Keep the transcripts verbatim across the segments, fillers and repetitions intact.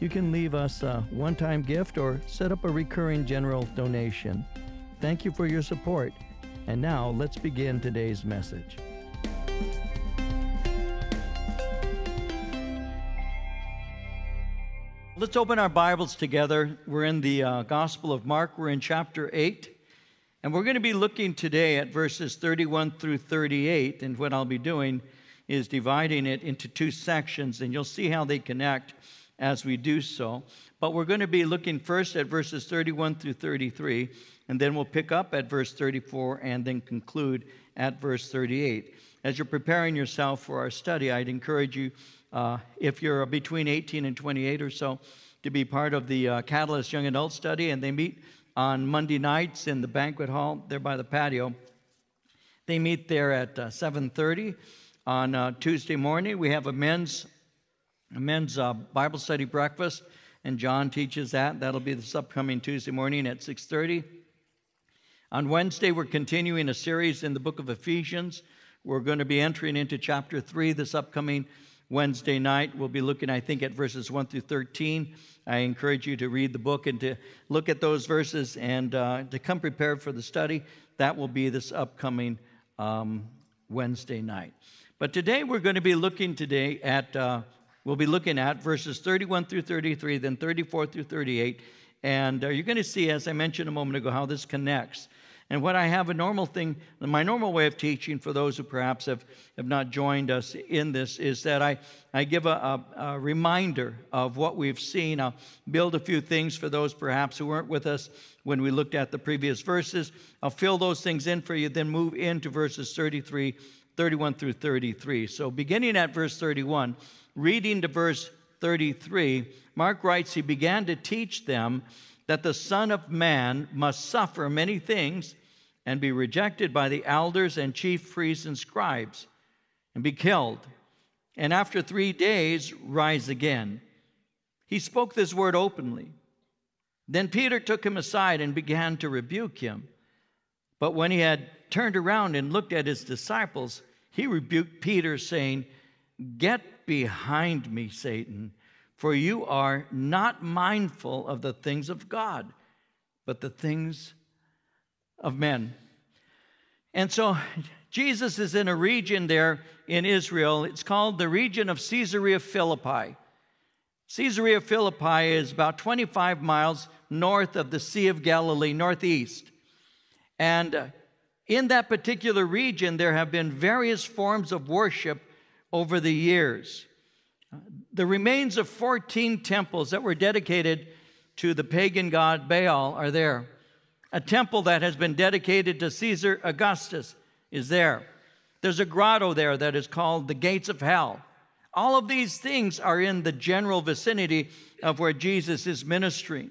You can leave us a one-time gift or set up a recurring general donation. Thank you for your support. And now let's begin today's message. Let's open our Bibles together. We're in the uh, Gospel of Mark. We're in chapter eight. And we're going to be looking today at verses thirty-one through thirty-eight. And what I'll be doing is dividing it into two sections. And you'll see how they connect as we do so. But we're going to be looking first at verses thirty-one through thirty-three, and then we'll pick up at verse thirty-four and then conclude at verse thirty-eight. As you're preparing yourself for our study, I'd encourage you, uh, if you're between eighteen and twenty-eight or so, to be part of the uh, Catalyst Young Adult Study, and they meet on Monday nights in the banquet hall there by the patio. They meet there at uh, seven thirty. On uh, Tuesday morning, we have a men's A men's uh, Bible study breakfast, and John teaches that. That'll be this upcoming Tuesday morning at six thirty. On Wednesday, we're continuing a series in the book of Ephesians. We're going to be entering into chapter three this upcoming Wednesday night. We'll be looking, I think, at verses one through thirteen. I encourage you to read the book and to look at those verses and uh, to come prepared for the study. That will be this upcoming um, Wednesday night. But today, we're going to be looking today at... Uh, We'll be looking at verses thirty-one through thirty-three, then thirty-four through thirty-eight. And uh, you're going to see, as I mentioned a moment ago, how this connects. And what I have a normal thing, my normal way of teaching for those who perhaps have, have not joined us in this, is that I, I give a, a, a reminder of what we've seen. I'll build a few things for those perhaps who weren't with us when we looked at the previous verses. I'll fill those things in for you, then move into verses thirty-three, thirty-one through thirty-three. So beginning at verse thirty-one, reading to verse thirty-three, Mark writes, "He began to teach them that the Son of Man must suffer many things and be rejected by the elders and chief priests and scribes and be killed, and after three days rise again. He spoke this word openly. Then Peter took him aside and began to rebuke him. But when he had turned around and looked at his disciples, he rebuked Peter, saying, 'Get behind me, Satan, for you are not mindful of the things of God, but the things of men.'" And so Jesus is in a region there in Israel. It's called the region of Caesarea Philippi. Caesarea Philippi is about twenty-five miles north of the Sea of Galilee, northeast. And in that particular region, there have been various forms of worship over the years. The remains of fourteen temples that were dedicated to the pagan god Baal are there. A temple that has been dedicated to Caesar Augustus is there. There's a grotto there that is called the Gates of Hell. All of these things are in the general vicinity of where Jesus is ministering.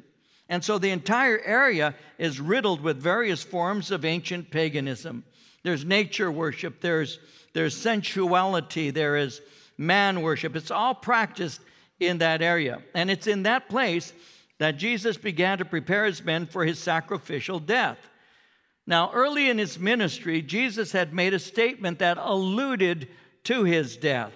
And so the entire area is riddled with various forms of ancient paganism. There's nature worship, there's There's sensuality, there is man worship. It's all practiced in that area. And it's in that place that Jesus began to prepare his men for his sacrificial death. Now, early in his ministry, Jesus had made a statement that alluded to his death.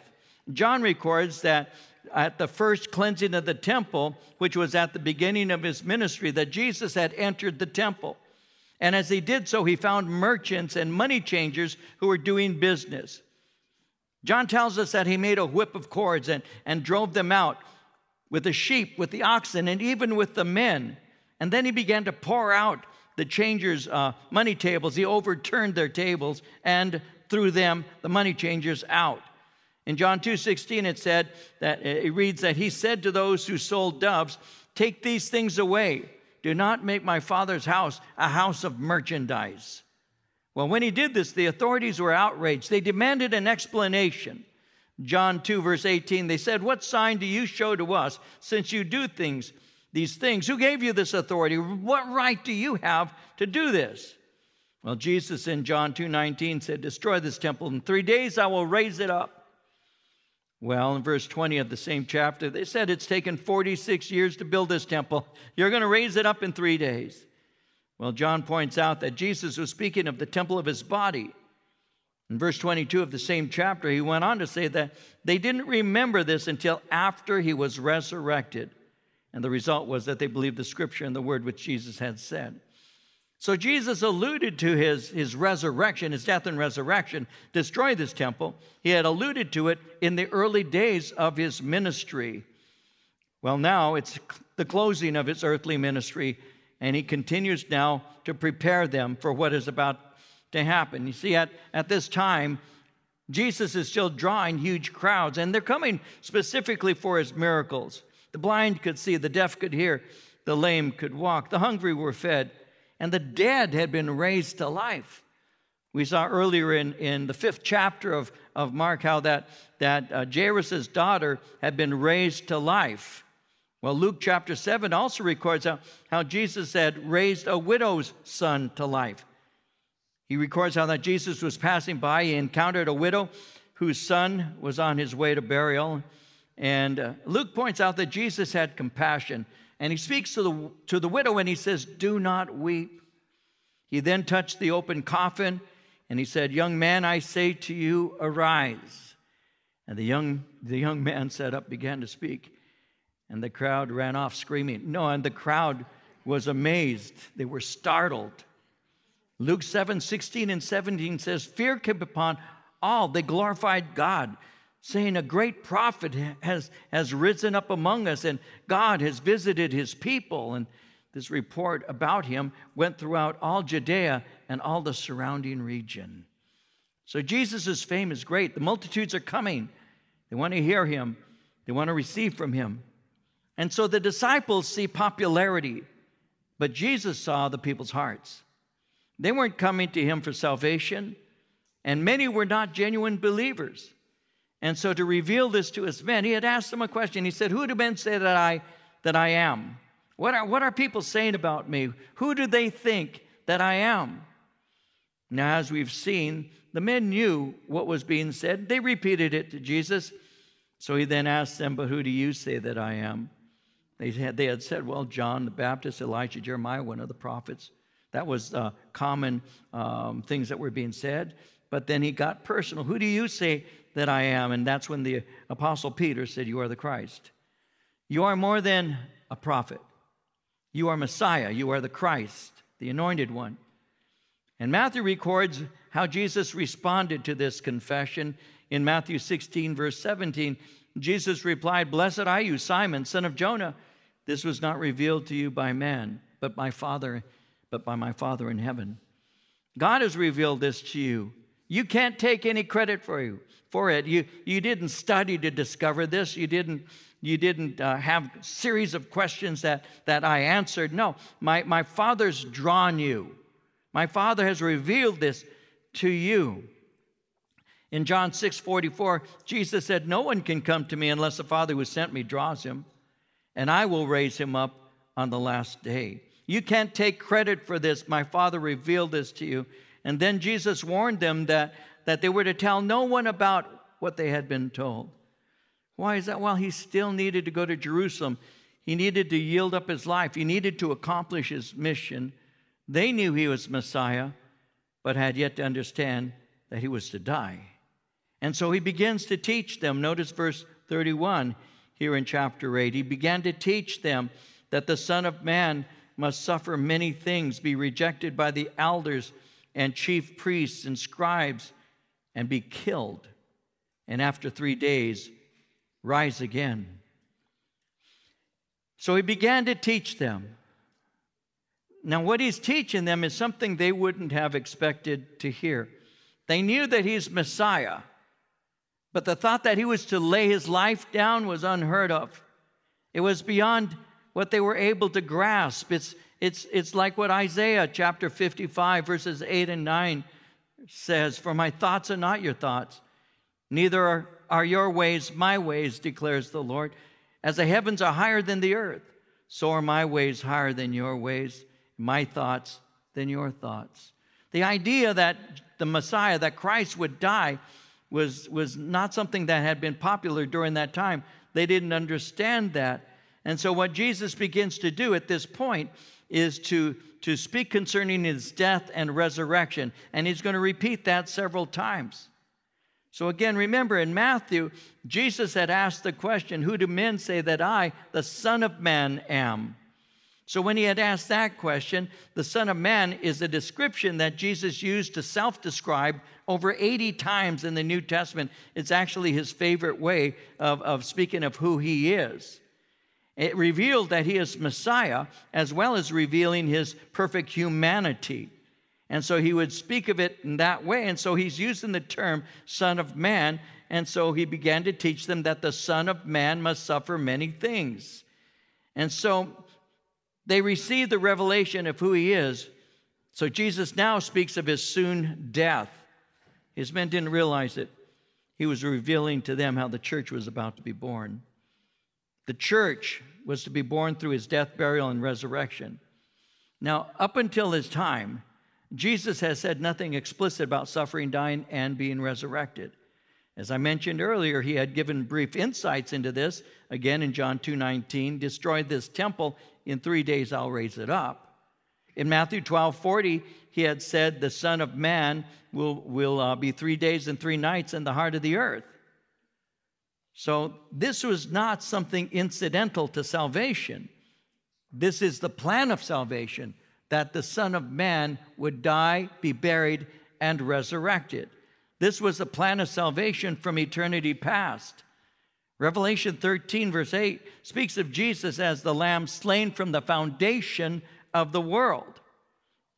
John records that at the first cleansing of the temple, which was at the beginning of his ministry, that Jesus had entered the temple. And as he did so, he found merchants and money changers who were doing business. John tells us that he made a whip of cords and, and drove them out with the sheep, with the oxen, and even with the men. And then he began to pour out the changers' uh, money tables. He overturned their tables and threw them, the money changers, out. In John two sixteen, it said that it reads that he said to those who sold doves, "Take these things away. Do not make my Father's house a house of merchandise." Well, when he did this, the authorities were outraged. They demanded an explanation. John two, verse eighteen, they said, "What sign do you show to us since you do things, these things? Who gave you this authority? What right do you have to do this?" Well, Jesus in John two nineteen said, "Destroy this temple. In three days I will raise it up." Well, in verse twenty of the same chapter, they said, "It's taken forty-six years to build this temple. You're going to raise it up in three days. Well, John points out that Jesus was speaking of the temple of his body. In verse twenty-two of the same chapter, he went on to say that they didn't remember this until after he was resurrected. And the result was that they believed the scripture and the word which Jesus had said. So Jesus alluded to his, his resurrection, his death and resurrection, destroy this temple. He had alluded to it in the early days of his ministry. Well, now it's the closing of his earthly ministry, and he continues now to prepare them for what is about to happen. You see, at, at this time, Jesus is still drawing huge crowds, and they're coming specifically for his miracles. The blind could see, the deaf could hear, the lame could walk, the hungry were fed, and the dead had been raised to life. We saw earlier in, in the fifth chapter of, of Mark how that, that uh, Jairus' daughter had been raised to life. Well, Luke chapter seven also records how, how Jesus had raised a widow's son to life. He records how that Jesus was passing by. He encountered a widow whose son was on his way to burial. And uh, Luke points out that Jesus had compassion. And he speaks to the, to the widow and he says, "Do not weep." He then touched the open coffin and he said, "Young man, I say to you, arise." And the young, the young man sat up, began to speak. And the crowd ran off screaming. No, and the crowd was amazed. They were startled. Luke seven, sixteen and seventeen says, "Fear came upon all. They glorified God, saying, 'A great prophet has, has risen up among us, and God has visited his people.' And this report about him went throughout all Judea and all the surrounding region." So Jesus' fame is great. The multitudes are coming. They want to hear him. They want to receive from him. And so the disciples see popularity, but Jesus saw the people's hearts. They weren't coming to him for salvation, and many were not genuine believers. And so to reveal this to his men, he had asked them a question. He said, "Who do men say that I, that I am? What are, what are people saying about me? Who do they think that I am?" Now, as we've seen, the men knew what was being said. They repeated it to Jesus. So he then asked them, "But who do you say that I am?" They had, they had said, "Well, John the Baptist, Elijah, Jeremiah, one of the prophets." That was uh, common um, things that were being said. But then he got personal. "Who do you say that I am?" And that's when the Apostle Peter said, "You are the Christ. You are more than a prophet. You are Messiah. You are the Christ, the anointed one." And Matthew records how Jesus responded to this confession. In Matthew sixteen, verse seventeen, Jesus replied, "Blessed are you, Simon, son of Jonah. This was not revealed to you by man, but by Father, but by my Father in heaven. God has revealed this to you. You can't take any credit for you for it. You you didn't study to discover this. You didn't you didn't uh, have a series of questions that that I answered. No, my my Father's drawn you. My Father has revealed this to you." In John six forty-four, Jesus said, "No one can come to me unless the Father who sent me draws him, and I will raise him up on the last day. You can't take credit for this. My Father revealed this to you." And then Jesus warned them that, that they were to tell no one about what they had been told. Why is that? Well, he still needed to go to Jerusalem. He needed to yield up his life. He needed to accomplish his mission. They knew he was Messiah, but had yet to understand that he was to die. And so he begins to teach them. Notice verse thirty-one here in chapter eight. He began to teach them that the Son of Man must suffer many things, be rejected by the elders and chief priests and scribes, and be killed, and after three days, rise again. So he began to teach them. Now, what he's teaching them is something they wouldn't have expected to hear. They knew that he's Messiah, but the thought that he was to lay his life down was unheard of. It was beyond what they were able to grasp. It's It's, it's like what Isaiah chapter fifty-five, verses eight and nine says, "For my thoughts are not your thoughts, neither are, are your ways my ways, declares the Lord. As the heavens are higher than the earth, so are my ways higher than your ways, my thoughts than your thoughts. The idea that the Messiah, that Christ would die, was, was not something that had been popular during that time. They didn't understand that. And so what Jesus begins to do at this point is to, to speak concerning his death and resurrection. And he's going to repeat that several times. So again, remember in Matthew, Jesus had asked the question, who do men say that I, the Son of Man, am? So when he had asked that question, the Son of Man is a description that Jesus used to self-describe over eighty times in the New Testament. It's actually his favorite way of, of speaking of who he is. It revealed that he is Messiah, as well as revealing his perfect humanity. And so he would speak of it in that way. And so he's using the term Son of Man. And so he began to teach them that the Son of Man must suffer many things. And so they received the revelation of who he is. So Jesus now speaks of his soon death. His men didn't realize it. He was revealing to them how the church was about to be born. The church was to be born through his death, burial, and resurrection. Now, up until his time, Jesus has said nothing explicit about suffering, dying, and being resurrected. As I mentioned earlier, he had given brief insights into this, again in John two nineteen, destroy this temple, in three days I'll raise it up. In Matthew twelve forty, he had said the Son of Man will, will uh, be three days and three nights in the heart of the earth. So this was not something incidental to salvation. This is the plan of salvation, that the Son of Man would die, be buried, and resurrected. This was the plan of salvation from eternity past. Revelation thirteen verse eight speaks of Jesus as the Lamb slain from the foundation of the world.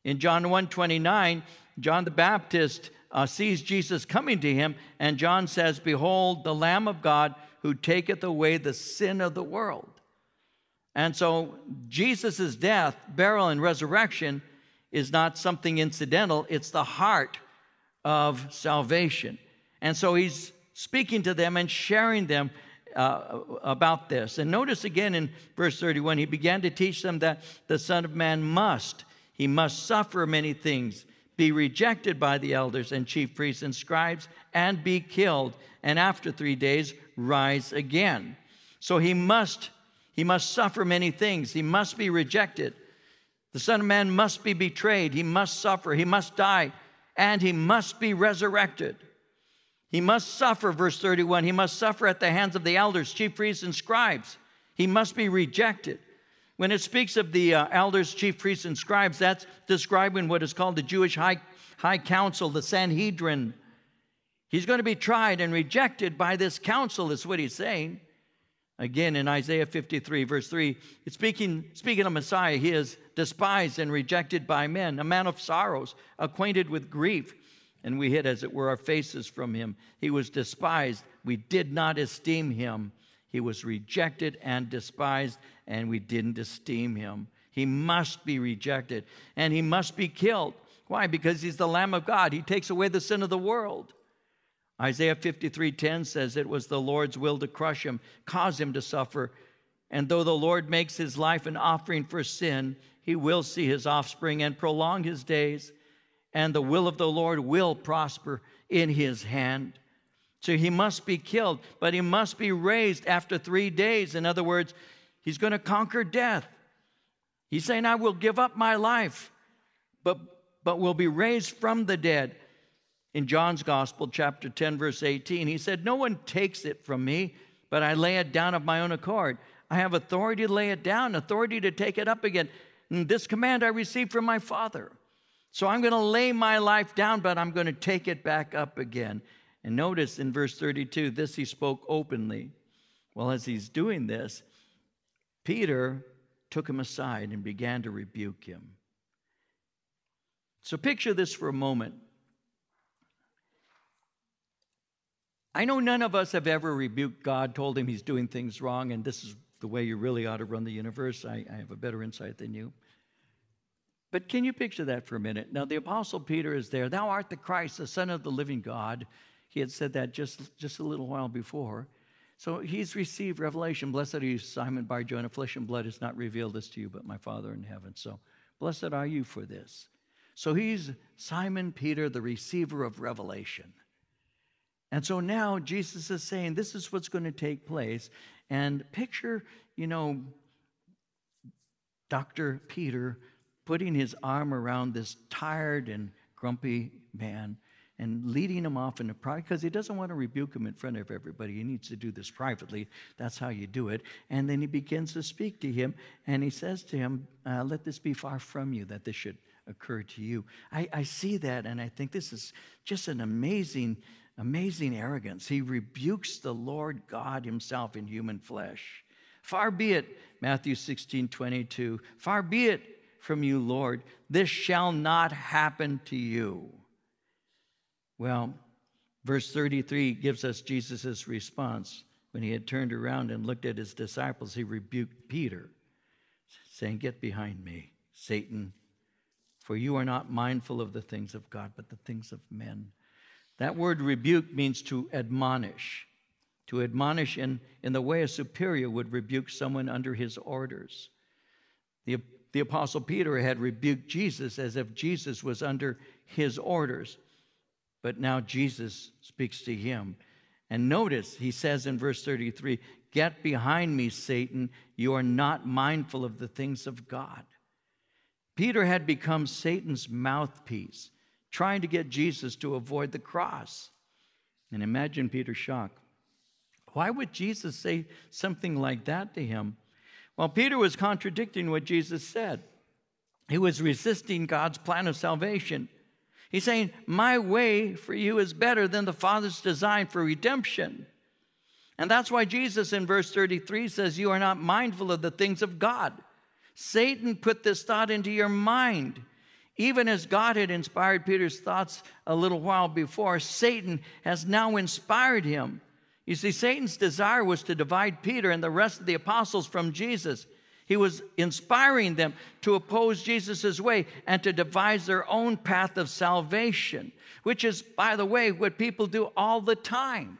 In John one twenty-nine, John the Baptist Uh, sees Jesus coming to him, and John says, behold, the Lamb of God who taketh away the sin of the world. And so Jesus' death, burial, and resurrection is not something incidental. It's the heart of salvation. And so he's speaking to them and sharing them uh, about this. And notice again in verse thirty-one, he began to teach them that the Son of Man must, he must suffer many things, be rejected by the elders and chief priests and scribes, and be killed, and after three days rise again. So he must, he must suffer many things. He must be rejected. The Son of Man must be betrayed. He must suffer. He must die, and he must be resurrected. He must suffer, verse thirty-one. He must suffer at the hands of the elders, chief priests, and scribes. He must be rejected. When it speaks of the uh, elders, chief priests, and scribes, that's describing what is called the Jewish high, high council, the Sanhedrin. He's going to be tried and rejected by this council, is what he's saying. Again, in Isaiah fifty-three, verse three, it's speaking, speaking of Messiah, he is despised and rejected by men, a man of sorrows, acquainted with grief, and we hid, as it were, our faces from him. He was despised. We did not esteem him. He was rejected and despised, and we didn't esteem him. He must be rejected, and he must be killed. Why? Because he's the Lamb of God. He takes away the sin of the world. Isaiah fifty-three ten says it was the Lord's will to crush him, cause him to suffer. And though the Lord makes his life an offering for sin, he will see his offspring and prolong his days, and the will of the Lord will prosper in his hand. So he must be killed, but he must be raised after three days. In other words, he's going to conquer death. He's saying, I will give up my life, but, but will be raised from the dead. In John's Gospel, chapter ten, verse eighteen, he said, no one takes it from me, but I lay it down of my own accord. I have authority to lay it down, authority to take it up again. And this command I received from my Father. So I'm going to lay my life down, but I'm going to take it back up again. And notice in verse thirty-two, this he spoke openly. Well, as he's doing this, Peter took him aside and began to rebuke him. So picture this for a moment. I know none of us have ever rebuked God, told him he's doing things wrong, and this is the way you really ought to run the universe. I, I have a better insight than you. But can you picture that for a minute? Now, the Apostle Peter is there. Thou art the Christ, the Son of the living God. He had said that just, just a little while before. So he's received revelation. Blessed are you, Simon Bar-Jona. Flesh and blood has not revealed this to you, but my Father in heaven. So blessed are you for this. So he's Simon Peter, the receiver of revelation. And so now Jesus is saying, this is what's going to take place. And picture, you know, Doctor Peter putting his arm around this tired and grumpy man and leading him off in a private, because he doesn't want to rebuke him in front of everybody. He needs to do this privately. That's how you do it. And then he begins to speak to him, and he says to him, uh, let this be far from you, that this should occur to you. I, I see that, and I think this is just an amazing, amazing arrogance. He rebukes the Lord God himself in human flesh. Far be it, Matthew sixteen twenty-two, far be it from you, Lord, this shall not happen to you. Well, verse thirty-three gives us Jesus' response. When he had turned around and looked at his disciples, he rebuked Peter, saying, get behind me, Satan, for you are not mindful of the things of God, but the things of men. That word rebuke means to admonish. To admonish in, in the way a superior would rebuke someone under his orders. The, the Apostle Peter had rebuked Jesus as if Jesus was under his orders. But now Jesus speaks to him. And notice, he says in verse thirty-three, get behind me, Satan, you are not mindful of the things of God. Peter had become Satan's mouthpiece, trying to get Jesus to avoid the cross. And imagine Peter's shock. Why would Jesus say something like that to him? Well, Peter was contradicting what Jesus said. He was resisting God's plan of salvation. He's saying, my way for you is better than the Father's design for redemption. And that's why Jesus in verse thirty-three says, you are not mindful of the things of God. Satan put this thought into your mind. Even as God had inspired Peter's thoughts a little while before, Satan has now inspired him. You see, Satan's desire was to divide Peter and the rest of the apostles from Jesus. He was inspiring them to oppose Jesus' way and to devise their own path of salvation, which is, by the way, what people do all the time.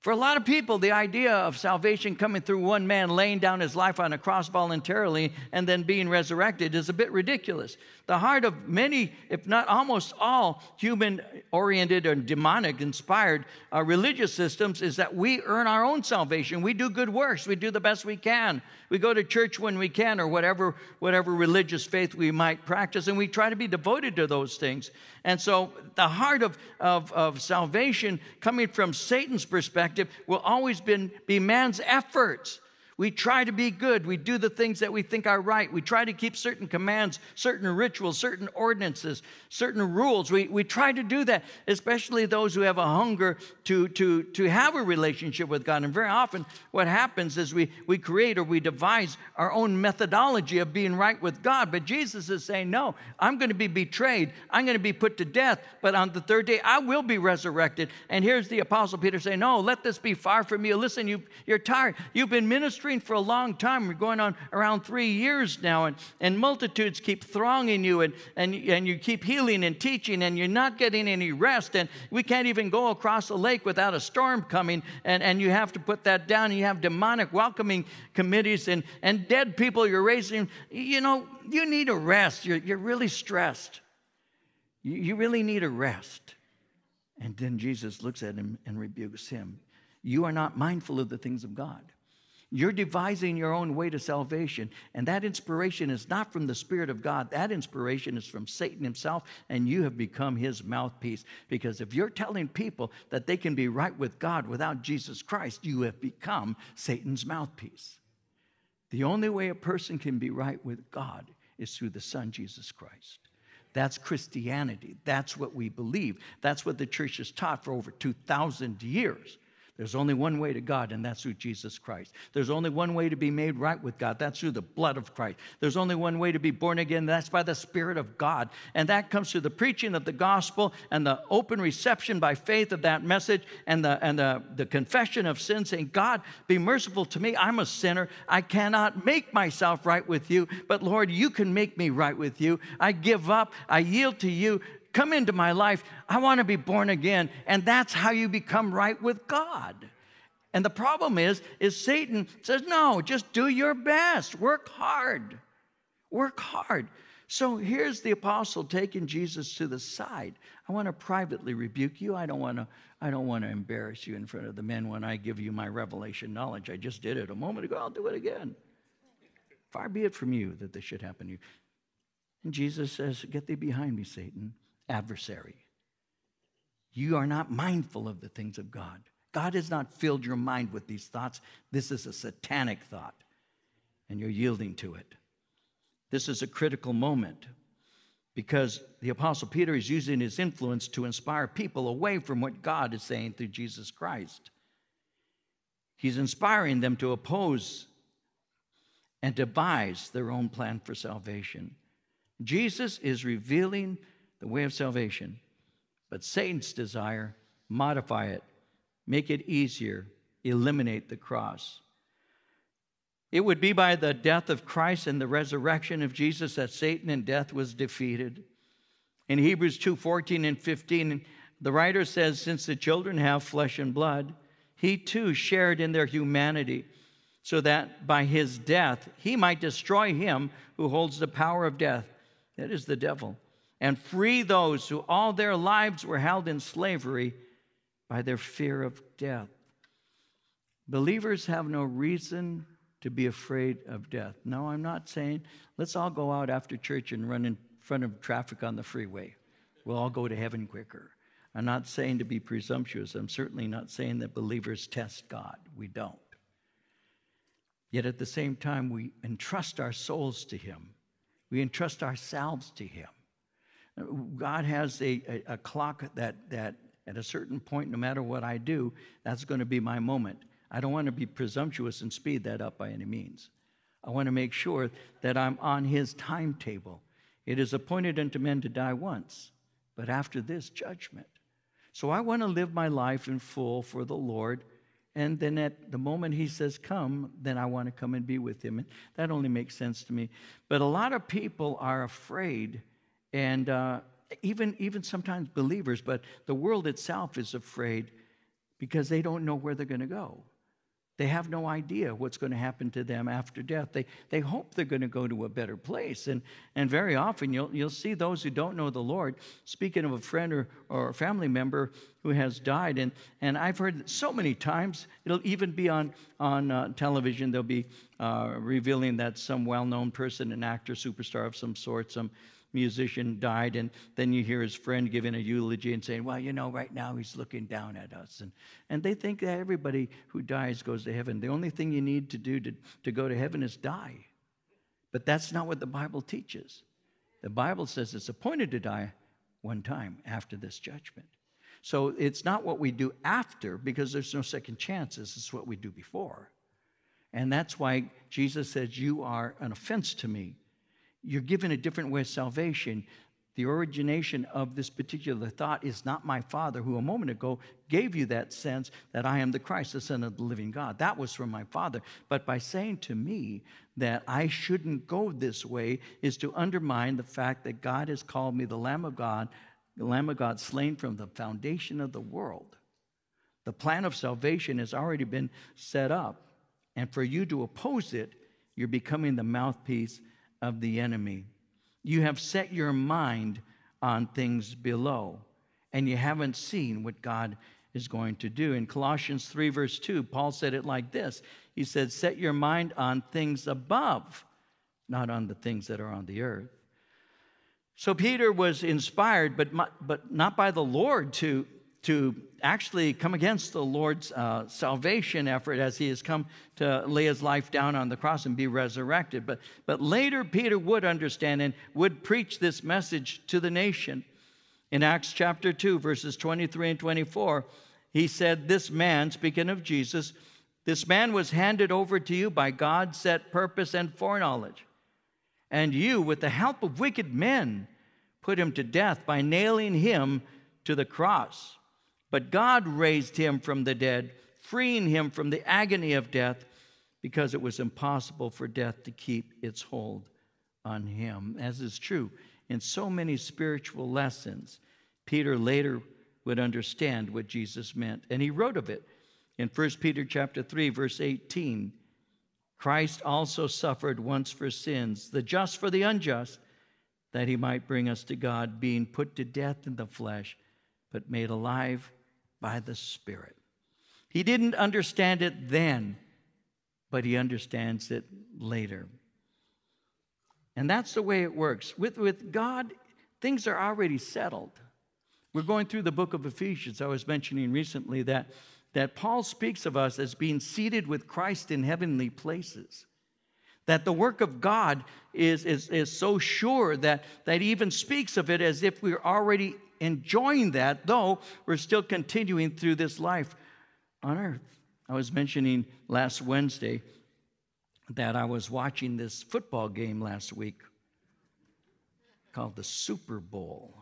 For a lot of people, the idea of salvation coming through one man laying down his life on a cross voluntarily and then being resurrected is a bit ridiculous. The heart of many, if not almost all, human-oriented or demonic-inspired uh, religious systems is that we earn our own salvation. We do good works. We do the best we can. We go to church when we can, or whatever, whatever religious faith we might practice, and we try to be devoted to those things. And so the heart of, of, of salvation coming from Satan's perspective will always been, be man's efforts. We try to be good. We do the things that we think are right. We try to keep certain commands, certain rituals, certain ordinances, certain rules. We, we try to do that, especially those who have a hunger to, to, to have a relationship with God. And very often what happens is we, we create or we devise our own methodology of being right with God. But Jesus is saying, no, I'm going to be betrayed. I'm going to be put to death. But on the third day, I will be resurrected. And here's the Apostle Peter saying, no, let this be far from you. Listen, you, you're tired. You've been ministering for a long time. We're going on around three years now, and, and multitudes keep thronging you, and, and, and you keep healing and teaching, and you're not getting any rest, and we can't even go across the lake without a storm coming, and, and you have to put that down. You have demonic welcoming committees, and, and dead people you're raising. You know, you need a rest. You're, you're really stressed. You, you really need a rest. And then Jesus looks at him and rebukes him. You are not mindful of the things of God. You're devising your own way to salvation, and that inspiration is not from the Spirit of God. That inspiration is from Satan himself, and you have become his mouthpiece. Because if you're telling people that they can be right with God without Jesus Christ, you have become Satan's mouthpiece. The only way a person can be right with God is through the Son, Jesus Christ. That's Christianity. That's what we believe. That's what the church has taught for over two thousand years. There's only one way to God, and that's through Jesus Christ. There's only one way to be made right with God. That's through the blood of Christ. There's only one way to be born again. That's by the Spirit of God. And that comes through the preaching of the gospel and the open reception by faith of that message and the, and the, the confession of sin, saying, God, be merciful to me. I'm a sinner. I cannot make myself right with you. But, Lord, you can make me right with you. I give up. I yield to you. come into my life. I want to be born again. And that's how you become right with God. And the problem is, is Satan says, no, just do your best. Work hard. Work hard. So here's the apostle taking Jesus to the side. I want to privately rebuke you. I don't want to, I don't want to embarrass you in front of the men when I give you my revelation knowledge. I just did it a moment ago. I'll do it again. Far be it from you that this should happen to you. And Jesus says, get thee behind me, Satan, adversary. You are not mindful of the things of God. God has not filled your mind with these thoughts. This is a satanic thought, and you're yielding to it. This is a critical moment because the Apostle Peter is using his influence to inspire people away from what God is saying through Jesus Christ. He's inspiring them to oppose and devise their own plan for salvation. Jesus is revealing the way of salvation, but Satan's desire, modify it, make it easier, eliminate the cross. It would be by the death of Christ and the resurrection of Jesus that Satan and death was defeated. In Hebrews two fourteen and fifteen, the writer says, since the children have flesh and blood, he too shared in their humanity, so that by his death he might destroy him who holds the power of death, that is the devil, and free those who all their lives were held in slavery by their fear of death. Believers have no reason to be afraid of death. No, I'm not saying let's all go out after church and run in front of traffic on the freeway. We'll all go to heaven quicker. I'm not saying to be presumptuous. I'm certainly not saying that believers test God. We don't. Yet at the same time, we entrust our souls to Him. We entrust ourselves to Him. God has a, a, a clock that, that at a certain point, no matter what I do, that's going to be my moment. I don't want to be presumptuous and speed that up by any means. I want to make sure that I'm on His timetable. It is appointed unto men to die once, but after this, judgment. So I want to live my life in full for the Lord, and then at the moment He says come, then I want to come and be with Him. And that only makes sense to me. But a lot of people are afraid, and uh, even, even sometimes believers, but the world itself is afraid because they don't know where they're going to go. They have no idea what's going to happen to them after death. They, they hope they're going to go to a better place. And, and very often you'll, you'll see those who don't know the Lord, speaking of a friend or, or a family member who has died. And, and I've heard so many times, it'll even be on, on uh, television, they'll be uh, revealing that some well-known person, an actor, superstar of some sort, some musician died, and then you hear his friend giving a eulogy and saying, well, you know, right now he's looking down at us. And, and they think that everybody who dies goes to heaven. The only thing you need to do to, to go to heaven is die. But that's not what the Bible teaches. The Bible says it's appointed to die one time after this judgment. So it's not what we do after, because there's no second chances. It's what we do before. And that's why Jesus says, you are an offense to me. You're given a different way of salvation. The origination of this particular thought is not my Father, who a moment ago gave you that sense that I am the Christ, the Son of the living God. That was from my Father. But by saying to me that I shouldn't go this way is to undermine the fact that God has called me the Lamb of God, the Lamb of God slain from the foundation of the world. The plan of salvation has already been set up. And for you to oppose it, you're becoming the mouthpiece of the enemy. You have set your mind on things below, and you haven't seen what God is going to do. In Colossians three verse two, Paul said it like this. He said, set your mind on things above, not on the things that are on the earth. So Peter was inspired, but but not by the Lord, to to actually come against the Lord's uh, salvation effort as He has come to lay His life down on the cross and be resurrected. But, but later Peter would understand and would preach this message to the nation. In Acts chapter two, verses twenty-three and twenty-four, he said, this man, speaking of Jesus, this man was handed over to you by God's set purpose and foreknowledge. And you, with the help of wicked men, put him to death by nailing him to the cross. But God raised him from the dead, freeing him from the agony of death, because it was impossible for death to keep its hold on him. As is true in so many spiritual lessons, Peter later would understand what Jesus meant. And he wrote of it in First Peter chapter three, verse eighteen. Christ also suffered once for sins, the just for the unjust, that he might bring us to God, being put to death in the flesh, but made alive by the Spirit. He didn't understand it then, but he understands it later. And that's the way it works. With, with God, things are already settled. We're going through the book of Ephesians. I was mentioning recently that, that Paul speaks of us as being seated with Christ in heavenly places. That the work of God is, is, is so sure that, that he even speaks of it as if we're already enjoying that, though we're still continuing through this life on earth. I was mentioning last Wednesday that I was watching this football game last week called the Super Bowl.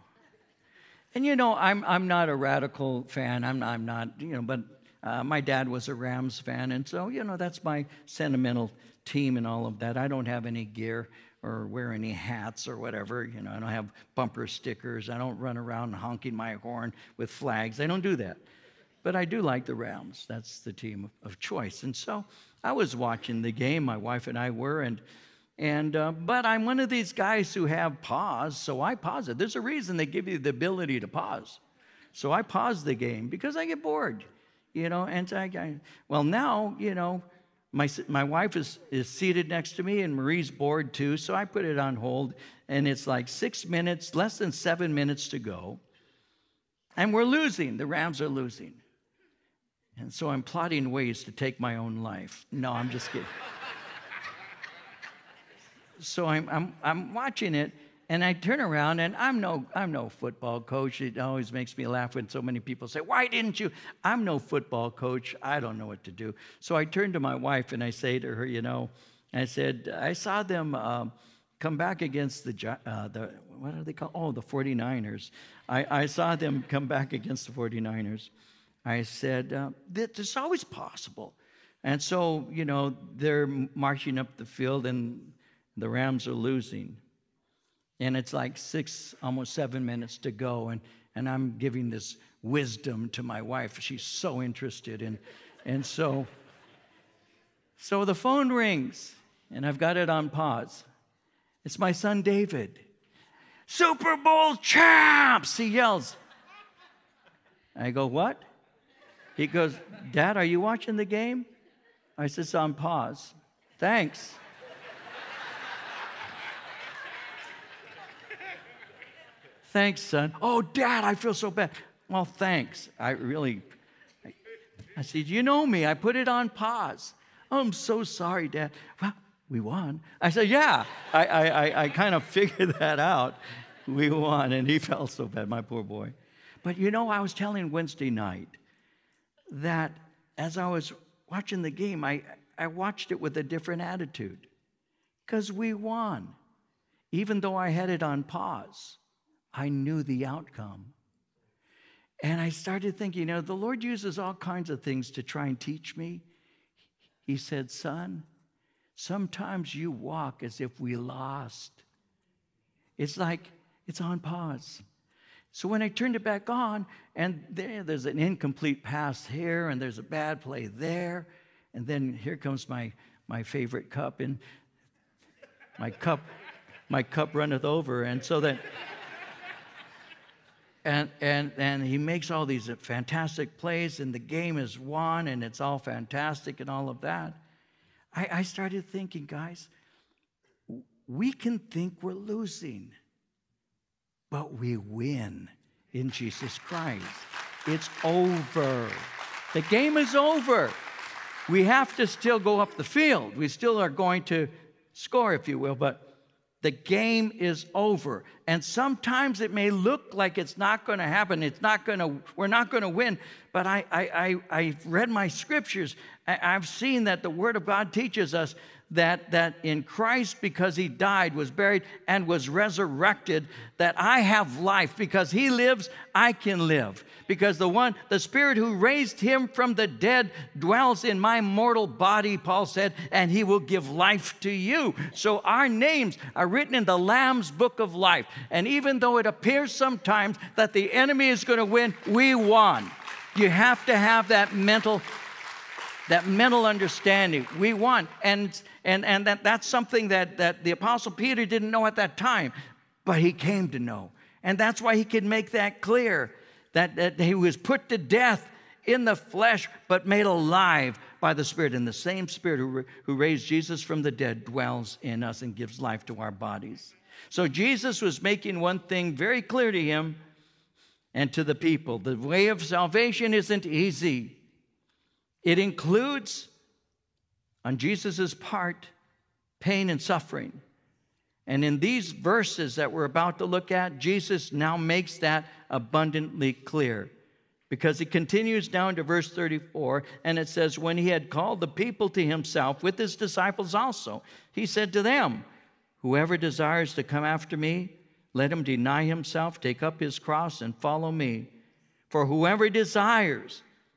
And, you know, I'm I'm not a radical fan. I'm, I'm not, you know, but uh, my dad was a Rams fan. And so, you know, that's my sentimental team and all of that. I don't have any gear or wear any hats or whatever. You know, I don't have bumper stickers. I don't run around honking my horn with flags. I don't do that. But I do like the Rams. That's the team of choice. And so I was watching the game. My wife and I were. And, and uh, but I'm one of these guys who have pause, so I pause it. There's a reason they give you the ability to pause. So I pause the game because I get bored, you know. And I, I well, now, you know, my my wife is, is seated next to me, and Marie's bored too, so I put it on hold. And it's like six minutes, less than seven minutes to go. And we're losing. The Rams are losing. And so I'm plotting ways to take my own life. No, I'm just kidding. So I'm I'm I'm watching it, and I turn around, and I'm no I'm no football coach. It always makes me laugh when so many people say, "Why didn't you?" I'm no football coach. I don't know what to do. So I turn to my wife and I say to her, you know, I said, I saw them um, come back against the uh, the what are they called? Oh, the 49ers. I, I saw them come back against the 49ers. I said, uh, it's always possible. And so, you know, they're marching up the field, and the Rams are losing. And it's like six, almost seven minutes to go, and, and I'm giving this wisdom to my wife. She's so interested. And, and so, so the phone rings, and I've got it on pause. It's my son David. "Super Bowl champs!" he yells. I go, "What?" He goes, "Dad, are you watching the game?" I said, "It's on pause." "Thanks." "Thanks, son." "Oh, Dad, I feel so bad." "Well, thanks. I really," I, I said, "you know me. I put it on pause." "Oh, I'm so sorry, Dad." "Well, we won." I said, "Yeah, I, I, I, I kind of figured that out. We won," and he felt so bad, my poor boy. But, you know, I was telling Wednesday night that as I was watching the game, I, I watched it with a different attitude because we won. Even though I had it on pause, I knew the outcome. And I started thinking, you know, the Lord uses all kinds of things to try and teach me. He said, "Son, sometimes you walk as if we lost. It's like it's on pause." So when I turned it back on, and there, there's an incomplete pass here, and there's a bad play there, and then here comes my, my favorite cup, and my cup, my cup runneth over, and so that, and and and he makes all these fantastic plays, and the game is won, and it's all fantastic, and all of that. I, I started thinking, guys, we can think we're losing, but we win in Jesus Christ. It's over. The game is over. We have to still go up the field. We still are going to score, if you will, but the game is over. And sometimes it may look like it's not going to happen. It's not going to, we're not going to win. But I, I, I, I've read my scriptures. I, I've seen that the Word of God teaches us that that in Christ, because he died, was buried, and was resurrected, that I have life. Because he lives, I can live. Because the one, the Spirit who raised him from the dead dwells in my mortal body, Paul said, and he will give life to you. So our names are written in the Lamb's book of life. And even though it appears sometimes that the enemy is going to win, we won. You have to have that mental, that mental understanding. We won. And, and, and that, that's something that, that the Apostle Peter didn't know at that time, but he came to know. And that's why he could make that clear, that, that he was put to death in the flesh, but made alive by the Spirit. And the same Spirit who, who raised Jesus from the dead dwells in us and gives life to our bodies. So Jesus was making one thing very clear to him and to the people. The way of salvation isn't easy. It includes, on Jesus' part, pain and suffering. And in these verses that we're about to look at, Jesus now makes that abundantly clear, because he continues down to verse thirty-four, and it says, when he had called the people to himself, with his disciples also, he said to them, whoever desires to come after me, let him deny himself, take up his cross, and follow me. For whoever desires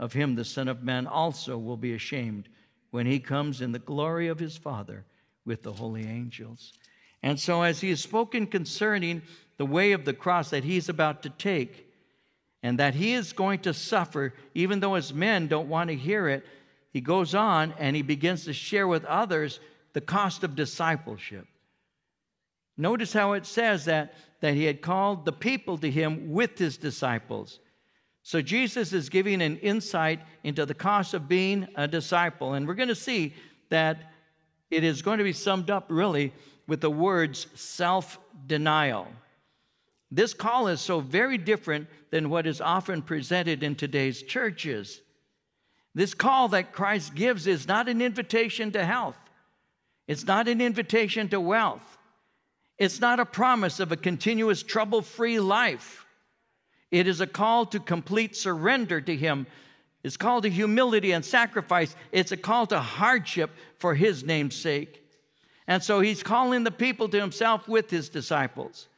of him the Son of Man also will be ashamed when he comes in the glory of his Father with the holy angels. And so as he has spoken concerning the way of the cross that he's about to take, and that he is going to suffer, even though his men don't want to hear it, he goes on and he begins to share with others the cost of discipleship. Notice how it says that, that he had called the people to him with his disciples. So Jesus is giving an insight into the cost of being a disciple. And we're going to see that it is going to be summed up really with the words self-denial. This call is so very different than what is often presented in today's churches. This call that Christ gives is not an invitation to health. It's not an invitation to wealth. It's not a promise of a continuous trouble-free life. It is a call to complete surrender to him. It's a call to humility and sacrifice. It's a call to hardship for his name's sake. And so he's calling the people to himself with his disciples.